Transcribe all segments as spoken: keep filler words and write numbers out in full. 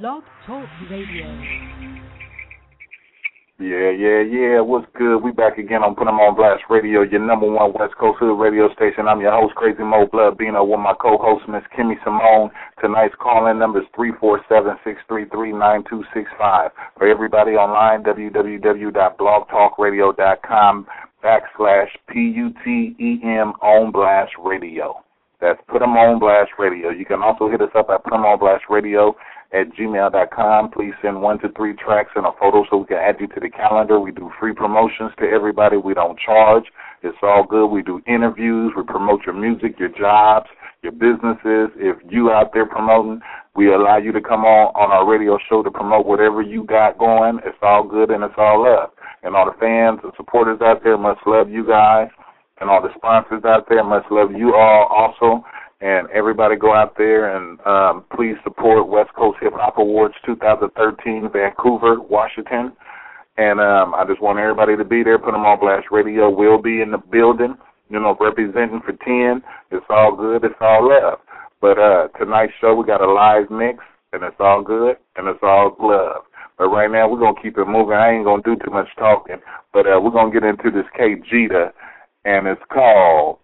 Blog Talk Radio. Yeah, yeah, yeah. What's good? We back again on Put 'em on Blast Radio, your number one West Coast Hood radio station. I'm your host, Crazy Moe Blood Bino, with my co-host, Miss Kimmy Simone. Tonight's call-in number is three four seven, six three three, nine two six five. For everybody online, www.blogtalkradio.com backslash P U T E M on Blast Radio. That's Put 'em on Blast Radio. You can also hit us up at Put 'em on Blast Radio at gmail dot com. Please send one to three tracks and a photo so we can add you to the calendar. We do free promotions to everybody. We don't charge. It's all good. We do interviews. We promote your music, your jobs, your businesses. If you out there promoting, we allow you to come on on our radio show to promote whatever you got going. It's all good and it's all love. And all the fans and supporters out there, much love you guys. And all the sponsors out there, much love you all also. And everybody go out there and um, please support West Coast Hip Hop Awards twenty thirteen, Vancouver, Washington. And um, I just want everybody to be there. Put 'em on Blast Radio. We'll be in the building, you know, representing for ten. It's all good. It's all love. But uh, tonight's show, we got a live mix, and it's all good, and it's all love. But right now, we're going to keep it moving. I ain't going to do too much talking. But uh, we're going to get into this K-Jeter, and it's called...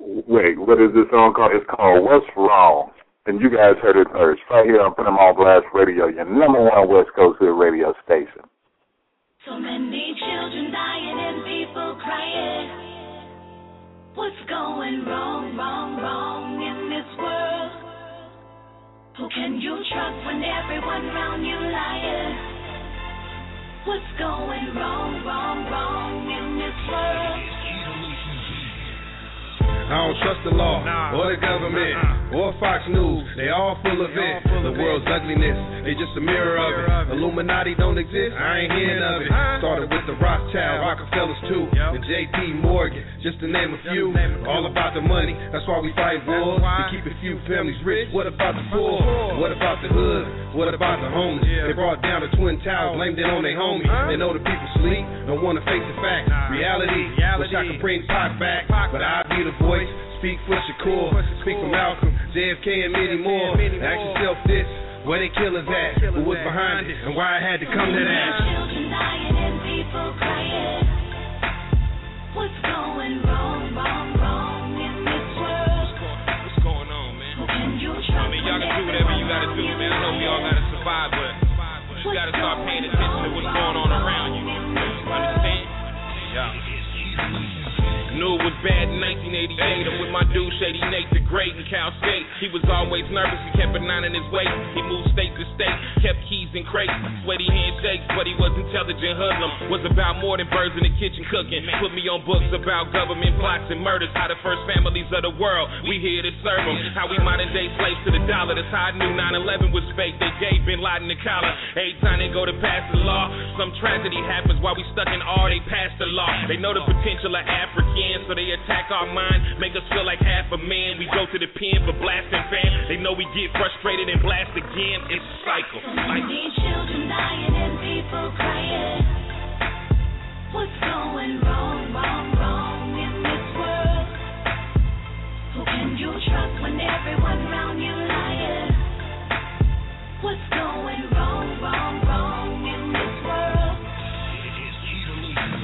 Wait, what is this song called? It's called What's Wrong. And you guys heard it first. Right here on Put 'em on Blast Radio, your number one West Coast Hood radio station. So many children dying and people crying. What's going wrong, wrong, wrong in this world? Who can you trust when everyone around you lying? What's going wrong, wrong, wrong in this world? I don't trust the law, nah, or the government, uh-uh. or Fox News. They all full of it. The world's ugliness, they just a mirror of it. Illuminati don't exist, I ain't hearing of it. Started with the Rothschild, Rockefellers too, and J P. Morgan, just to name a few. All about the money, that's why we fight wars. To keep a few families rich, what about the poor? What about the hood? What about the homeless? They brought down the Twin Towers, blamed it on their homies. They know the people sleep, don't want to face the fact. Reality, wish I could bring Pac back, but I be the voice. Speak for Shakur, speak for Malcolm, J F K and many more. Ask yourself this, where they killers at, who was behind it, and why I had to come to that. Children dying and people crying. What's going wrong, wrong, wrong in this world? What's going on, man? I mean, y'all can do whatever you gotta do, man. I know we all gotta survive, but you gotta start paying attention to what's going on around you. Understand? Yeah. Knew it was bad in nineteen eighty-eight. I'm with my dude Shady Nate, the great in Cal State. He was always nervous, he kept a nine in his waist. He moved state to state, kept keys and crates. Sweaty handshakes, but he was intelligent hoodlum. Was about more than birds in the kitchen cooking. Put me on books about government plots and murders. How the first families of the world, we here to serve them. How we modern day slaves to the dollar. That's how I knew nine eleven was fake. They gave Bin Laden the collar. Every time they go to pass the law, some tragedy happens while we stuck in awe. They pass the law. They know the potential of African. So they attack our mind, make us feel like half a man. We go to the pen for blasting fans. They know we get frustrated and blast again. It's a cycle. So many children dying and people crying. What's going wrong, wrong, wrong in this world? Who can you trust when everyone around you lying? What's going wrong, wrong, wrong in this world?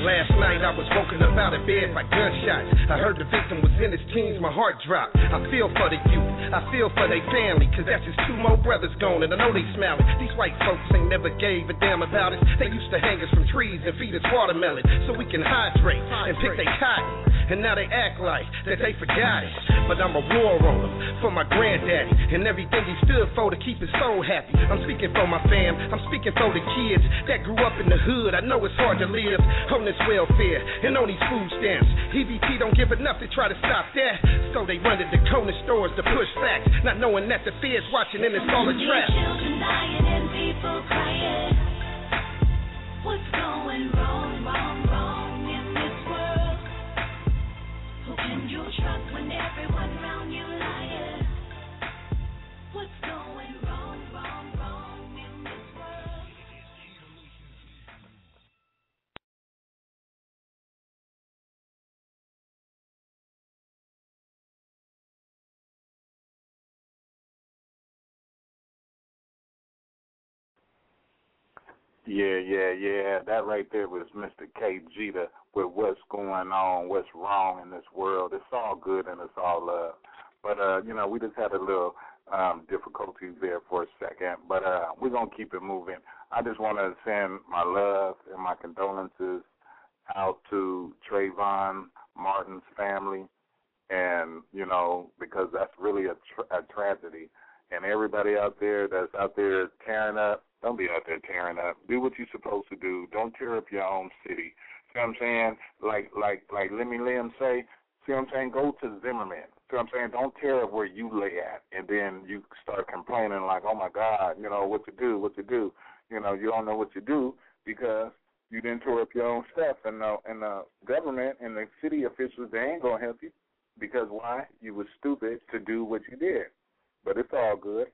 Last night I was woken up out of bed by gunshots. I heard the victim was in his teens, my heart dropped. I feel for the youth, I feel for their family, cause that's just two more brothers gone and I know they smiling. These white folks ain't never gave a damn about us. They used to hang us from trees and feed us watermelon so we can hydrate and pick their cotton. And now they act like that they forgot it. But I'm a war on them for my granddaddy and everything he stood for to keep his soul happy. I'm speaking for my fam, I'm speaking for the kids that grew up in the hood. I know it's hard to live on this welfare and on these food stamps. E B T don't give enough to try to stop that. So they run to the corner stores to push facts, not knowing that the fear's watching and it's all a trap. Children dying and people crying. What's going wrong, wrong, wrong in this world? And you trust when everyone around you lying. What's going wrong, wrong, wrong in this world? Yeah, yeah, yeah. That right there was Mister K-Jeter with what's going on, what's wrong in this world. It's all good and it's all love. But, uh, you know, we just had a little um, difficulty there for a second. But uh, we're going to keep it moving. I just want to send my love and my condolences out to Trayvon Martin's family. And, you know, because that's really a, tra- a tragedy. And everybody out there that's out there tearing up, don't be out there tearing up. Do what you're supposed to do. Don't tear up your own city. See what I'm saying? Like like like Lemmy Lim say, see what I'm saying? Go to Zimmerman. See what I'm saying? Don't tear up where you lay at. And then you start complaining like, oh, my God, you know, what to do, what to do. You know, you don't know what to do because you didn't tear up your own stuff. And the, and the government and the city officials, they ain't going to help you because why? You was stupid to do what you did. But it's all good.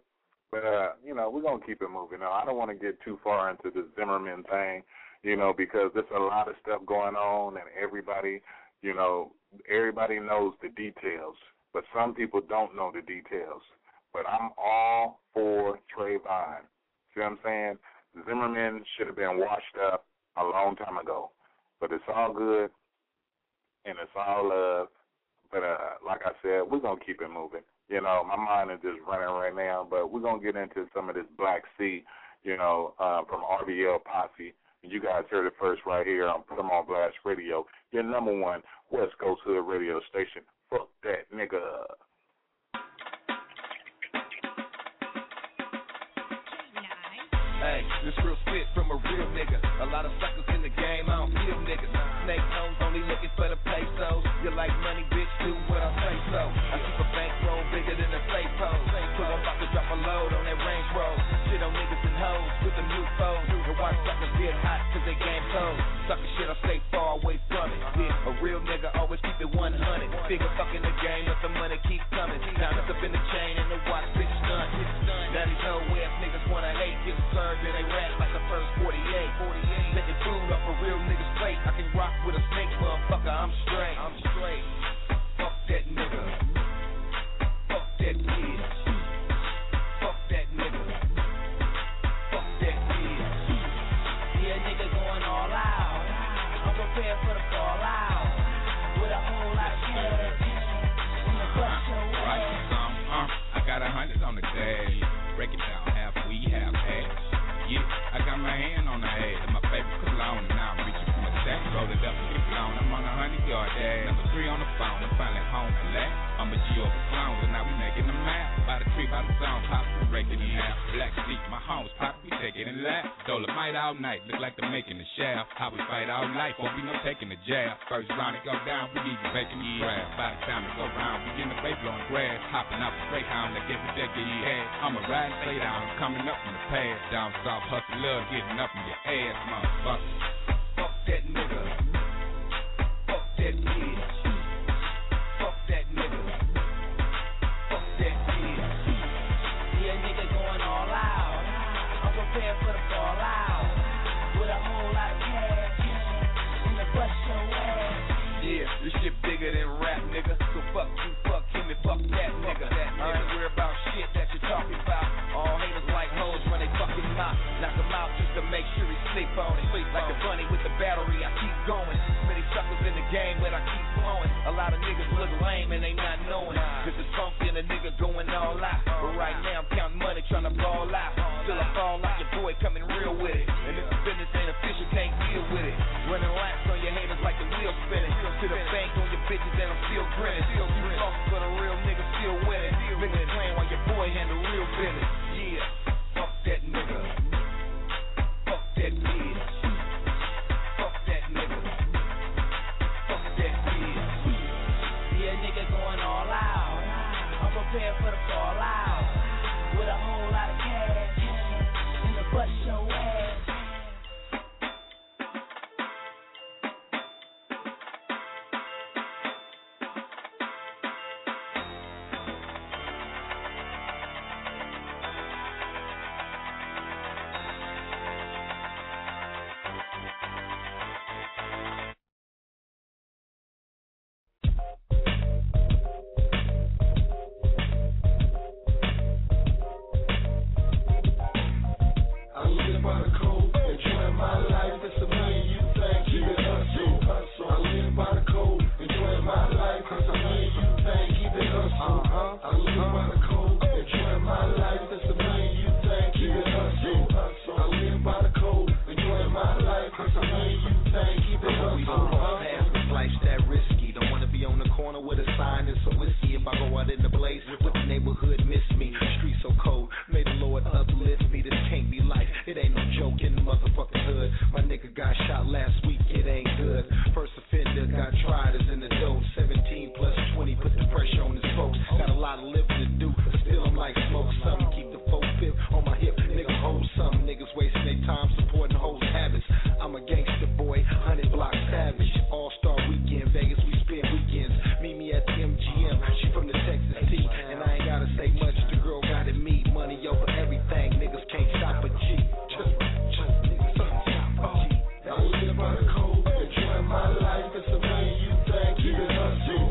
But, uh, you know, we're going to keep it moving. Now, I don't want to get too far into the Zimmerman thing, you know, because there's a lot of stuff going on and everybody, you know, everybody knows the details. But some people don't know the details. But I'm all for Trayvon. See what I'm saying? Zimmerman should have been washed up a long time ago. But it's all good and it's all love. But uh, like I said, we're going to keep it moving. You know, my mind is just running right now, but we're going to get into some of this Black Sea, you know, uh, from R B L Posse. You guys heard it first right here on Put 'em on Blast Radio, your number one West Coast Hood radio station. Fuck that nigga. Hey, this real spit from a real nigga. A lot of suckers in the game, I don't feel niggas. Snake toes only looking for the pesos. You like money, bitch, do what I say so. I keep a bankroll bigger than a safe pole. So I'm about to drop a load on that Range Road. Shit on niggas and hoes with the new foes. And watch suckers get hot cause they game cold. Sucker shit, I stay far away from it. Yeah, a real nigga always keep it one hundred. Figure fucking the game, let the money keep coming. Now it's up in the chain and the watch bitch done. Now these hoe ass niggas wanna hate, get served and they rap like the first forty-eight. Taking food up a real nigga's plate. I can rock with a snake, motherfucker, I'm straight. I'm straight. Fuck that nigga. Fuck that kid. Fuck that nigga. Fuck that kid. Yeah, nigga going all out. I'm prepared for the fall out. With a whole lot of shit. Fuck your way. I got a hundred on the dash. Break it down. Half we, half ass. Yeah, I got my hand on the head and my favorite cologne, and now I'm reaching for my sack, roll it up and get blown. I'm on a hundred yard dash, number three on the phone, I'm finally home and last. I'm a G over clown, and now we making a map. By the tree, by the song, pop, we breaking it out. Black sheep, my homes pop, we taking it last. Dolomite all night, look like they're making the shaft. How we fight all night, won't be no taking the jab. First round it go down, we need you making the grab. By the time it go round, we in the bay blowing grass. Hopping out the straight hound, they give me that get your head. I'm a ride straight down, coming up from the pad, down south. Hustle love getting up in your ass, motherfucker. Fuck that nigga. Fuck that bitch. Fuck that nigga. Fuck that bitch. Yeah, nigga going all out. I'm prepared for the fall out. With a whole lot of cash in the bust your ass. Yeah, this shit bigger than rap, nigga. So fuck you, fuck him, and fuck that nigga. I ain't worried about shit that you're talking about. All haters like hoes when they fucking mop. Knock him out just to make sure he sleep on it. Sleep like a bunny with the battery, I keep going. Many suckers in the game, but I keep blowing. A lot of niggas look lame and they not knowing. Cause it's funky and a nigga going all out. But right now I'm counting money trying to ball out. Still I fall like your boy coming real with it. And if the business ain't official, can't deal with it. Running laps on your haters like the wheel spinning. To the bank on your bitches and I'm still grinning. Still you lost, but a real nigga still winning. Niggas playing while your boy had the real business. Yeah, fuck that nigga. Fuck that bitch. Fuck that nigga. Fuck that bitch. Yeah, nigga going all out. I'm prepared for the fall out. With a whole lot of cash in the butt show. smoke in the motherfucking hood. My nigga got shot last week, it ain't good. First offender got tried, is in the dope. seventeen plus twenty, put the pressure on his folks. Got a lot of living to do, but still I'm like smoke something. Keep the four fifth on my hip, nigga hold something. Niggas wasting their time supporting hoes' habits. I'm a gangster boy, hundred block savage. All-star weekend, Vegas, we spend weekends. Meet me at the M G M, she from the Texas T. And I ain't gotta say much, the girl got it me. Money over everything, niggas can't stop a G. Just, just, niggas can't stop a G. Now I live by the code, enjoy my life. It's a million you think, keep it hustle.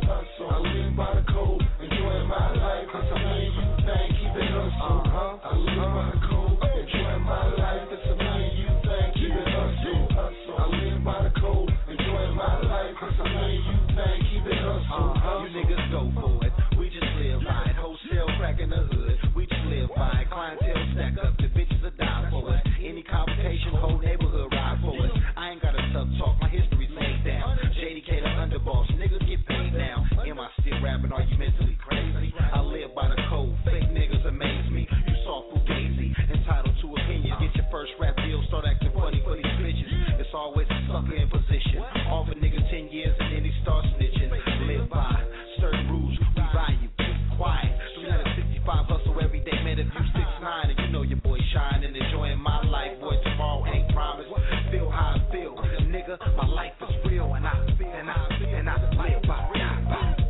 I live by the code, enjoy my life. It's a million you think, keep it hustle. I live by the code, enjoy my life. It's a million you think, keep it hustle. I live by the code, enjoy my life. It's a million you think, keep it hustle. You niggas go for it, we just live by it. Wholesale crack in the hood, we just live by it. Clientele stack up, the bitches are dying for us. Any conversation, whole neighborhood ride for us. I ain't gotta tough talk, my history's laid down. J D K the underboss, niggas get paid now. Am I still rapping, are you mentally crazy? I live by the code, fake niggas amaze me. You soft fugazi, entitled to opinion. Get your first rap deal, start acting funny for these bitches. It's always a sucker in position. Offer niggas ten years and then he starts snitching. Live by certain rules, we buy you, keep quiet. three sixty-five hustle every day, man, if you six nine. And you know your boy shine and enjoying my life. Boy, tomorrow ain't promised. Feel how I feel, nigga, my life is real. And I feel, and I feel, and I live by, by,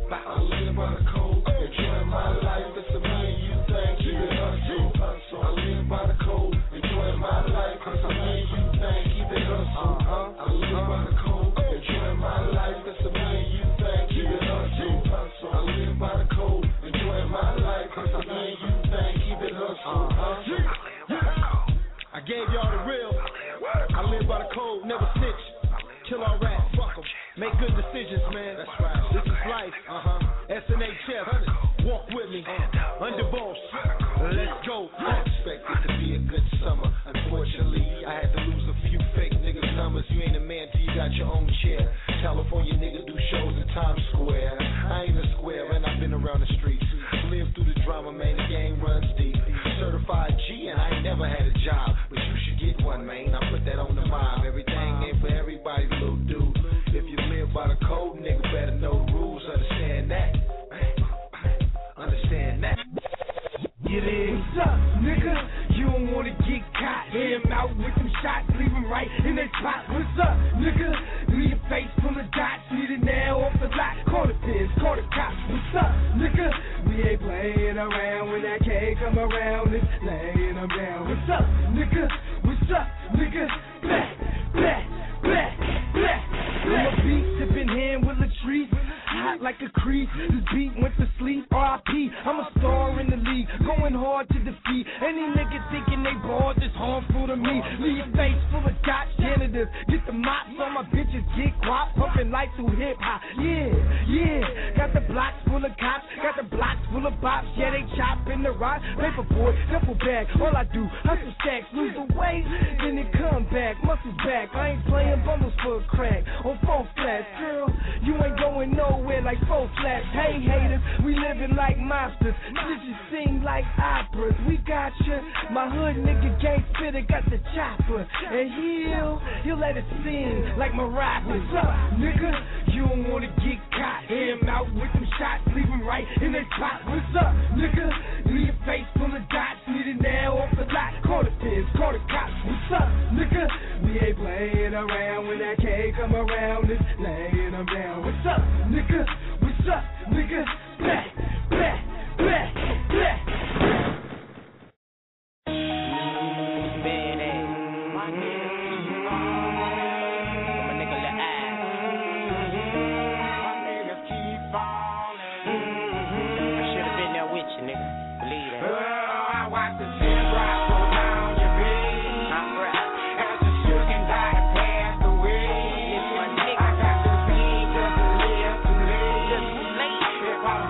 by. I live by the code, enjoying my life. It's a million you think, keep it hustle. I live by the code, enjoying my life. It's a million you think, keep it hustle. I live by the code, enjoying my life. It's a million you think, keep it hustle. I live by the code, enjoying my life. It's a million you think, keep it hustle. I gave y'all the real. I live by the code, never snitch. Kill all rats, fuck them. Make good decisions, man. That's right. This is life. Uh huh. S N H F, walk with me. Underboss, let's go. I expected to be a good summer. Unfortunately, I had to lose a few fake niggas' numbers. You ain't a man till you got your own chair. California niggas do shows in Times Square. I ain't a square, and I've been around the streets. Lived through the drama, man. The game runs deep. Certified G, and I ain't never had a job. But you should get one, man. I put that on the vibe. Everything ain't for everybody, little dude. If you live by the code, nigga, better know the rules. Understand that. Understand that. Get in, what's up, nigga? You don't wanna get caught. Lay him out with them shots, leave him right in that spot. What's up, nigga? Leave your face from the dots, need it now off the lot. Call the pins, call the cops. What's up, nigga? We ain't playing around when that K come around. It's laying around. What's up, nigga? What's up, nigga? Black, black, black, black, black. I'm a beat, sipping hand with a treat. Hot like a crease. This beat went to sleep. R I P I'm a star in the league, going hard to defeat. Any nigga thinking they bored, this harmful to me. Leave your face full of dots, janitors. Get the mops on my bitches, get guap, pumping life through hip hop. Yeah, yeah. Got the blocks full of cops, got the blocks full of bops. Yeah, they chopping the rock, paper boy, duffel bag. All I do, hustle stacks, lose the weight, then it come back, muscles back. I ain't playing bundles for a crack on four flats, girl. You ain't going nowhere like four flats. Hey haters, we living like mobsters. This just sing like operas. We got you. My hood nigga gang spitter got the chopper, and he'll he'll let it sing like Mariah. What's up, nigga? You don't wanna get caught. Hear him out with them shots, leave him right in that spot. What's up, nigga? Leave your face full of dots, need it now off the lot. Call the pins, call the cops. What's up, nigga? We ain't playing around when that K come around. It's laying around. What's up, nigga? What's up, nigga? Black, black, black, black. Wow.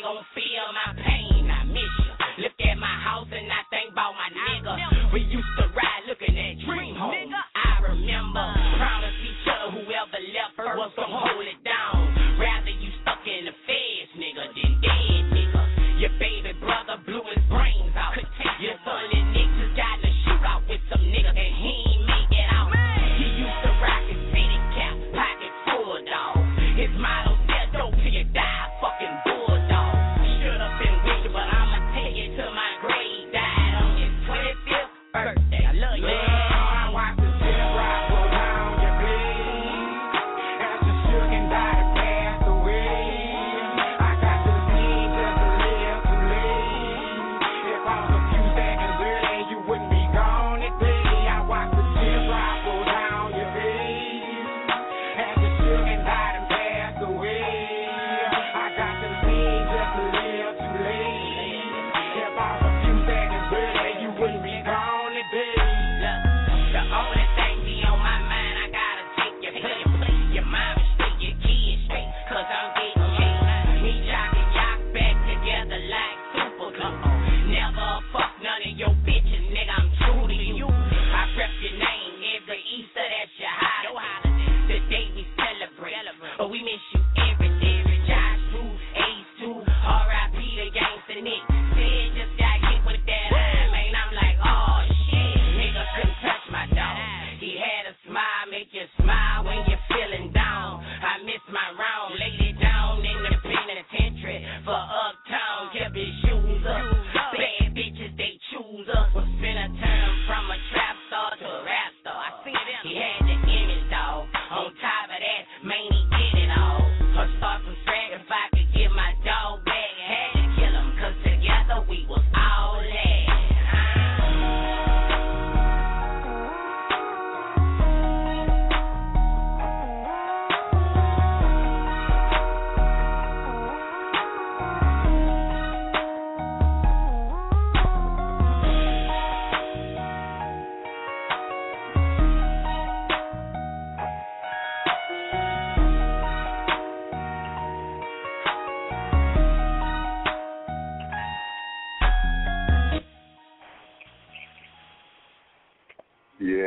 they gon' feel my pain. I miss you. Look at my house and I think about my nigga. We used to ride looking at Dream Home. I remember promise each other whoever left her was to hold it down. Rather you stuck in the feds, nigga, than dead, nigga. Your baby brother blew his brains out. Your son and Nick just got in a shootout with some nigga and he ain't make it out. He used to rock his city cap, pocket full of dogs. His motto said, don't till you die, fucking bulldog. Should have been with you, but I'ma take it to my grave. Died on his twenty-fifth birthday. I love you, man.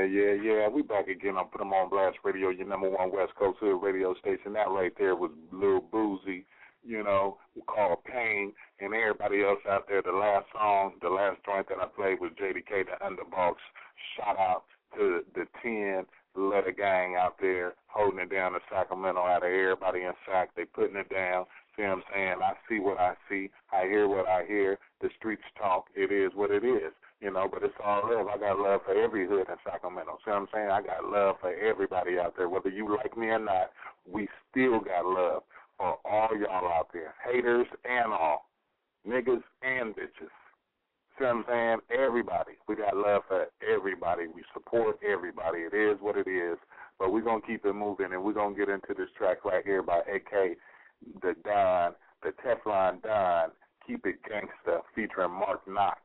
Yeah, yeah, we back again on Put 'em on Blast Radio, your number one West Coast Hood radio station. That right there was Lil Boozy, you know, called Pain, and everybody else out there. The last song, the last joint that I played was J D K, the Underbox. Shout out to the ten letter gang out there holding it down in Sacramento. Out of everybody in Sac, they putting it down. See what I'm saying? I see what I see. I hear what I hear. The streets talk. It is what it is. You know, but it's all love. I got love for every hood in Sacramento. See what I'm saying? I got love for everybody out there. Whether you like me or not, we still got love for all y'all out there, haters and all, niggas and bitches. See what I'm saying? Everybody. We got love for everybody. We support everybody. It is what it is, but we're going to keep it moving, and we're going to get into this track right here by A K the Don, the Teflon Don, Keep It Gangsta, featuring Mark Knox.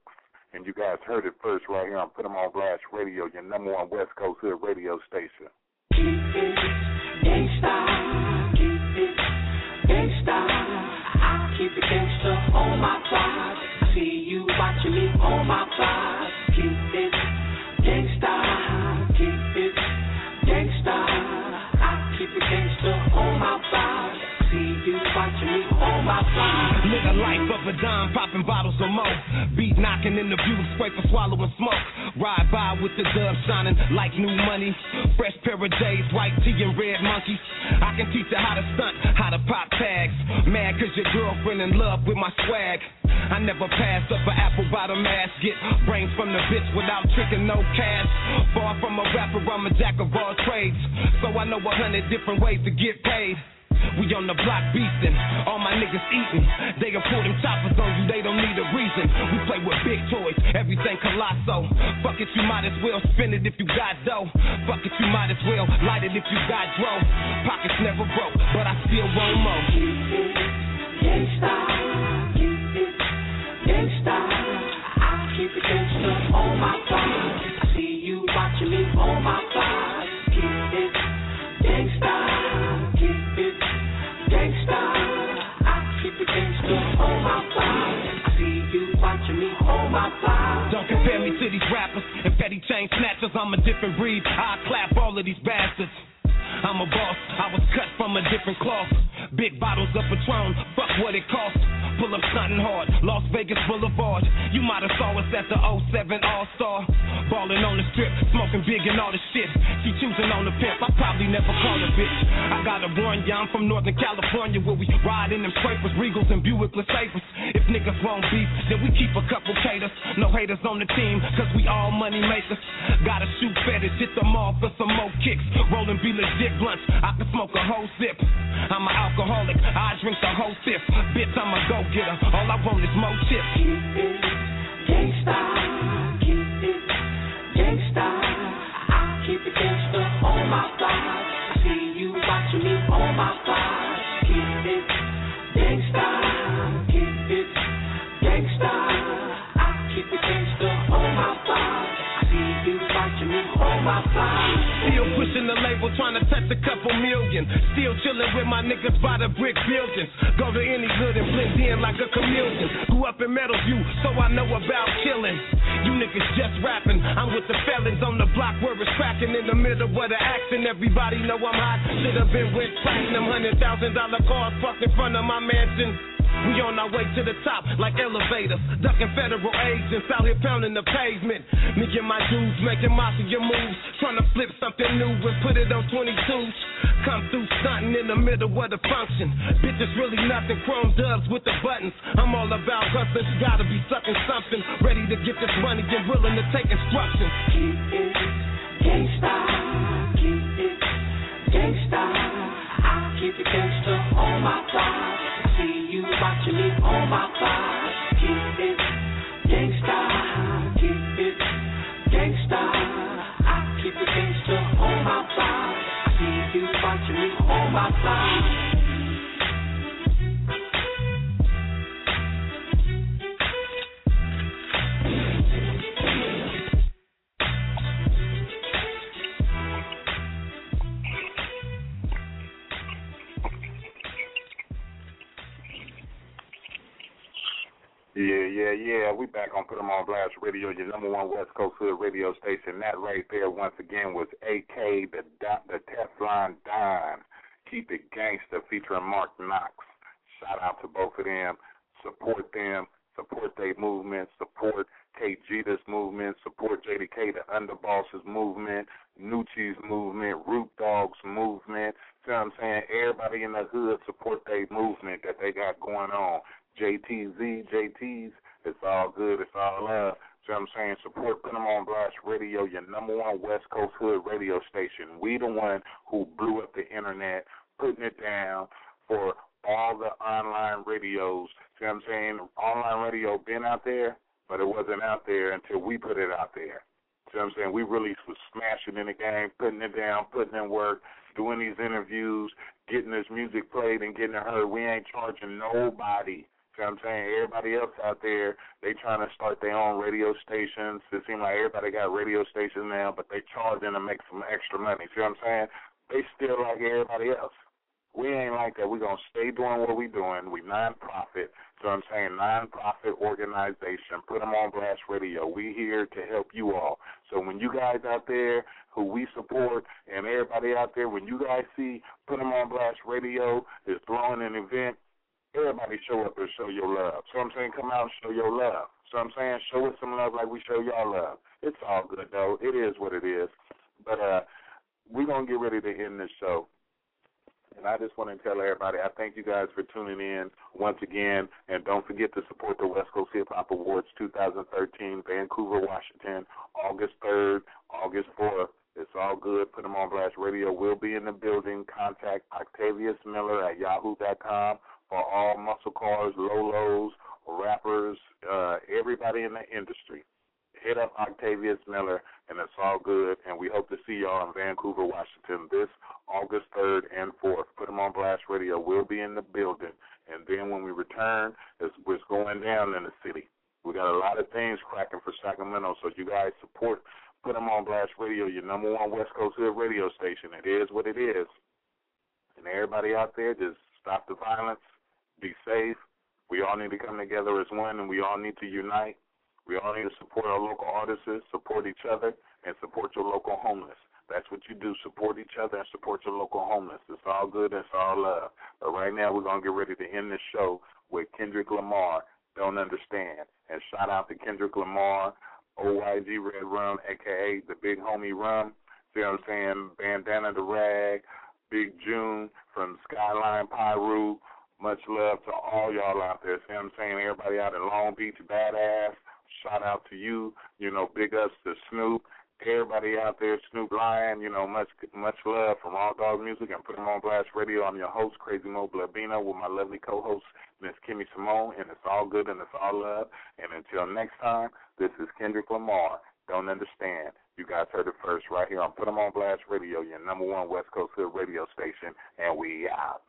And you guys heard it first right here on Put 'em on Blast Radio, your number one West Coast Hood radio station. Keep it gangsta, keep it gangsta. I keep it gangsta on my pride. See you watching me on my pride. Keep it gangsta, keep it gangsta. I keep it gangsta on my pride. See you watching me on my pride. Live a life of a dime, popping bottles of mo. Beat knocking in the view, scraper swallowing smoke. Ride by with the dub shining like new money. Fresh pair of J's, white tee and red monkeys. I can teach you how to stunt, how to pop tags. Mad cause your girlfriend in love with my swag. I never passed up an apple bottom ass. Get brains from the bitch without tricking no cash. Far from a rapper, I'm a jack of all trades. So I know a hundred different ways to get paid. We on the block beastin', all my niggas eatin'. They can pull them choppers on you, they don't need a reason. We play with big toys, everything colossal. Fuck it, you might as well spend it if you got dough. Fuck it, you might as well light it if you got dro. Pockets never broke, but I still want more. Keep it gangsta, keep it gangsta. I keep it gangsta on my side. I see you watching me on my side. Keep it gangsta. Keep it gangsta, I keep it gangsta on my side. I see you watching me on my side. Don't compare me to these rappers and petty chain snatchers. I'm a different breed. I clap all of these bastards. I'm a boss, I was cut from a different cloth. Big bottles of Patron, fuck what it costs. Pull up stuntin' hard, Las Vegas Boulevard. You might have saw us at the oh seven All-Star. Ballin' on the strip, smoking big and all the shit. She choosing on the pimp, I probably never call a bitch. I gotta warn ya, I'm from Northern California, where we ride in them scrapers, Regals and Buick LeSabres. If niggas won't beef, then we keep a couple caters. No haters on the team, cause we all money makers. Got a shoe fetish, hit them all for some more kicks. Rollin' be legit blunts, I can smoke a whole zip. I'm an alcoholic, I drink the whole sip. Bitch, I'm a go-getter, all I want is more chips. Keep it gangsta, keep it gangsta. I keep it gangsta on my side. I see you watching me on my side. Keep it gangsta, keep it gangsta. I keep it gangsta on my side. I see you watching me on my side. Still pushing the label, trying to touch a couple million. Still chilling with my niggas by the brick buildings. Go to any hood and blend in like a chameleon. Grew up in Meadowview, so I know about killing. You niggas just rapping. I'm with the felons on the block where it's cracking in the middle of the action. Everybody know I'm hot. Should have been with platinum, hundred thousand dollar cars parked in front of my mansion. We on our way to the top like elevators, ducking federal agents out here pounding the pavement. Me and my dudes making mafia moves, trying to flip something new and put it on twenty-twos. Come through stunting in the middle of the function. Bitch, it's really nothing, chrome dubs with the buttons. I'm all about hustling, she gotta be sucking something. Ready to get this money and willing to take instructions. Keep it gangsta, keep it gangsta. I keep it gangsta on my side. See you watching me on my side. Keep it gangsta, keep it gangsta. I keep it gangsta on my side. I see you watching me on my side. Yeah, yeah, yeah. We back on Put 'em on Blast Radio, your number one West Coast Hood radio station. That right there, once again, was A K the Don, the Teflon Don. Keep it gangsta, featuring Mark Knox. Shout out to both of them. Support them. Support their movement. Support K-Jeter's movement. Support J D K, the Underboss's movement. Nucci's movement. Root Dog's movement. See what I'm saying? Everybody in the hood support their movement that they got going on. J T Z, J Ts, it's all good, it's all love. See what I'm saying? Support Put 'em on Blast Radio, your number one West Coast Hood radio station. We the one who blew up the internet, putting it down for all the online radios. See what I'm saying? Online radio been out there, but it wasn't out there until we put it out there. See what I'm saying? We really was smashing in the game, putting it down, putting in work, doing these interviews, getting this music played and getting it heard. We ain't charging nobody. You know what I'm saying? Everybody else out there, they trying to start their own radio stations. It seems like everybody got radio stations now, but they charging to make some extra money. See what I'm saying? They still like everybody else. We ain't like that. We're going to stay doing what we're doing. We non-profit. So I'm saying non-profit organization. Put 'em on Blast Radio. We here to help you all. So when you guys out there who we support and everybody out there, when you guys see Put 'em on Blast Radio is throwing an event, everybody show up and show your love. So I'm saying come out and show your love. So I'm saying show us some love like we show y'all love. It's all good, though. It is what it is. But uh, we're going to get ready to end this show. And I just want to tell everybody, I thank you guys for tuning in once again. And don't forget to support the West Coast Hip Hop Awards twenty thirteen, Vancouver, Washington, August third, August fourth. It's all good. Put 'em on Blast Radio. We'll be in the building. Contact Octavius Miller at yahoo dot com for all muscle cars, Lolos, rappers, uh, everybody in the industry. Hit up Octavius Miller, and it's all good. And we hope to see y'all in Vancouver, Washington, this August third and fourth. Put 'em on Blast Radio. We'll be in the building. And then when we return, it's, it's going down in the city. We got a lot of things cracking for Sacramento, so you guys support Put 'em on Blast Radio, your number one West Coast Hood radio station. It is what it is. And everybody out there, just stop the violence, be safe, We all need to come together as one, and we all need to unite. We all need to support our local artists, support each other, and support your local homeless. That's what you do, support each other and support your local homeless. It's all good, it's all love. But right now we're going to get ready to end this show with Kendrick Lamar, Don't Understand. And shout out to Kendrick Lamar, O Y G Red Rum, a k a the Big Homie Rum. See what I'm saying? Bandana the Rag, Big June from Skyline Pyro. Much love to all y'all out there. See what I'm saying? Everybody out in Long Beach, badass. Shout out to you. You know, big ups to Snoop. Everybody out there, Snoop Lion, you know, much much love from All Dog Music and Put 'em on Blast Radio. I'm your host, Crazy Moe Blood Bino, with my lovely co-host, Miss Kimmy Simone, and it's all good and it's all love. And until next time, this is Kendrick Lamar, Don't Understand. You guys heard it first right here on Put 'em on Blast Radio, your number one West Coast Hood radio station, and we out.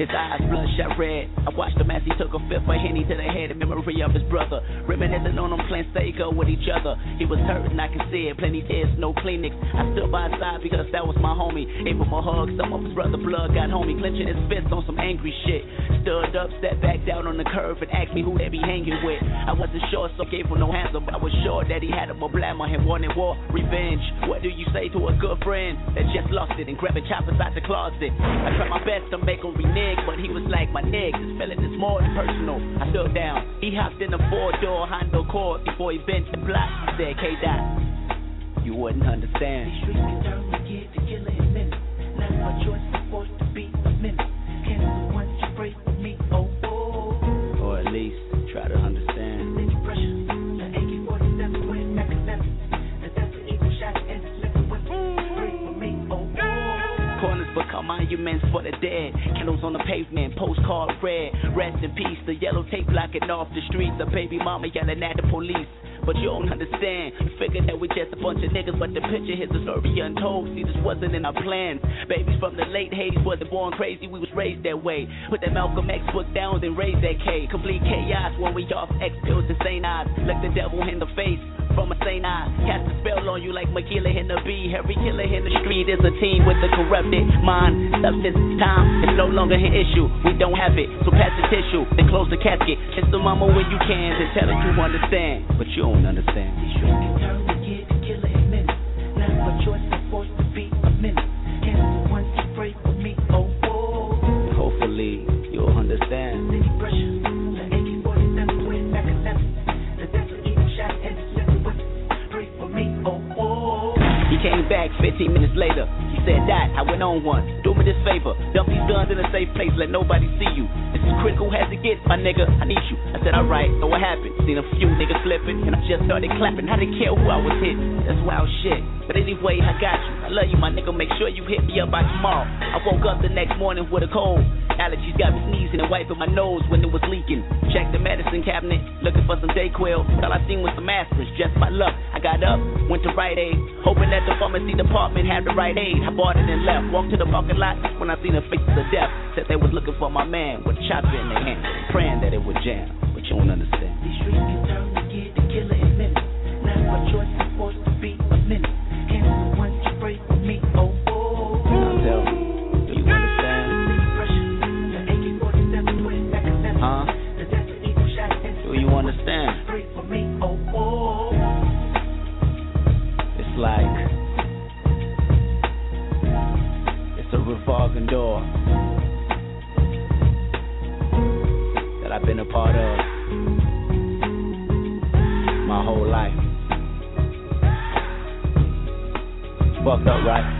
His eyes bloodshot red. I watched him as he took a fifth of Henny to the head in memory of his brother. Reminiscing on him playing Sega with each other. He was hurting, I can see it. Plenty tears, no Kleenex. I stood by his side because that was my homie. Gave him a hug, some of his brother blood got homie. Clenching his fists on some angry shit. Stood up, stepped back down on the curve and asked me who they be hanging with. I wasn't sure, so gave him no answer, but I was sure that he had him a blammer and wanted war, revenge. What do you say to a good friend that just lost it and grabbing choppers out the closet? I tried my best to make him renege, but he was like, my niggas, this feeling is more than personal. I stood down. He hopped in the four-door Honda Accord before he bent the block. He said, K-Dot, you wouldn't understand. These streets get down, you get the killer in minutes. Not my choice, I'm forced to be a minute. Can't the ones you break with me, oh, oh. Or at least try to understand. There's pressure, the A K forty-seven with mechanism. And that's an equal shot and it's living with break with me, oh, oh. Corners become monuments for the dead. Candles on the pavement, postcard red. Rest in peace, the yellow tape blocking off the streets. The baby mama yelling at the police. But you don't understand. You figure that we just a bunch of niggas, but the picture here's a story untold. See, this wasn't in our plans. Babies from the late eighties wasn't born crazy, we was raised that way. Put that Malcolm X book down, then raise that K. Complete chaos when we off X pills and sane eyes. Look the devil in the face from a sane eye. Cast a spell on you like Magilla in the bee. Every killer in the street is a team with a corrupted mind. Substance, time, it's no longer an issue. We don't have it, so pass the tissue, then close the casket. Kiss the mama when you can, then tell her you understand. But you don't understand. These streets get down, you get the killer in minutes. Not my choice, I'm forced to be a minute. Can't the ones you break with me, oh, oh. Hopefully, you'll understand. City pressure, the A K forty-seven with mechanism. The death of evil shot and it's living with break with me, oh, oh. He came back fifteen minutes later. He said, that I went on one. Do me this favor. Dump these guns in a safe place, let nobody see you. Critical as it gets, my nigga, I need you. I said, alright, so what happened? Seen a few niggas flipping, and I just started clapping. I didn't care who I was hitting, that's wild shit. But anyway, I got you, I love you, my nigga. Make sure you hit me up by tomorrow. I woke up the next morning with a cold. Allergies got me sneezing and wiping my nose when it was leaking. Checked the medicine cabinet, looking for some Dayquil, but all I seen was some aspirin, just by luck. I got up, went to Rite Aid, hoping that the pharmacy department had the right aid. I bought it and left, walked to the parking lot when I seen the faces of death. Said they was looking for my man with chop in their hand, praying that it would jam, but you don't understand. These streets get down, you get the killer in minutes. Not my choice, I'm forced to be a minute. Can't the ones you break with me, oh, oh. Now tell me, do you understand? The A K forty-seven with mechanism. Huh? The death of equal shot and do you understand? Break with me, oh, oh. It's like it's a revolving door I've been a part of my whole life. Fucked up, right?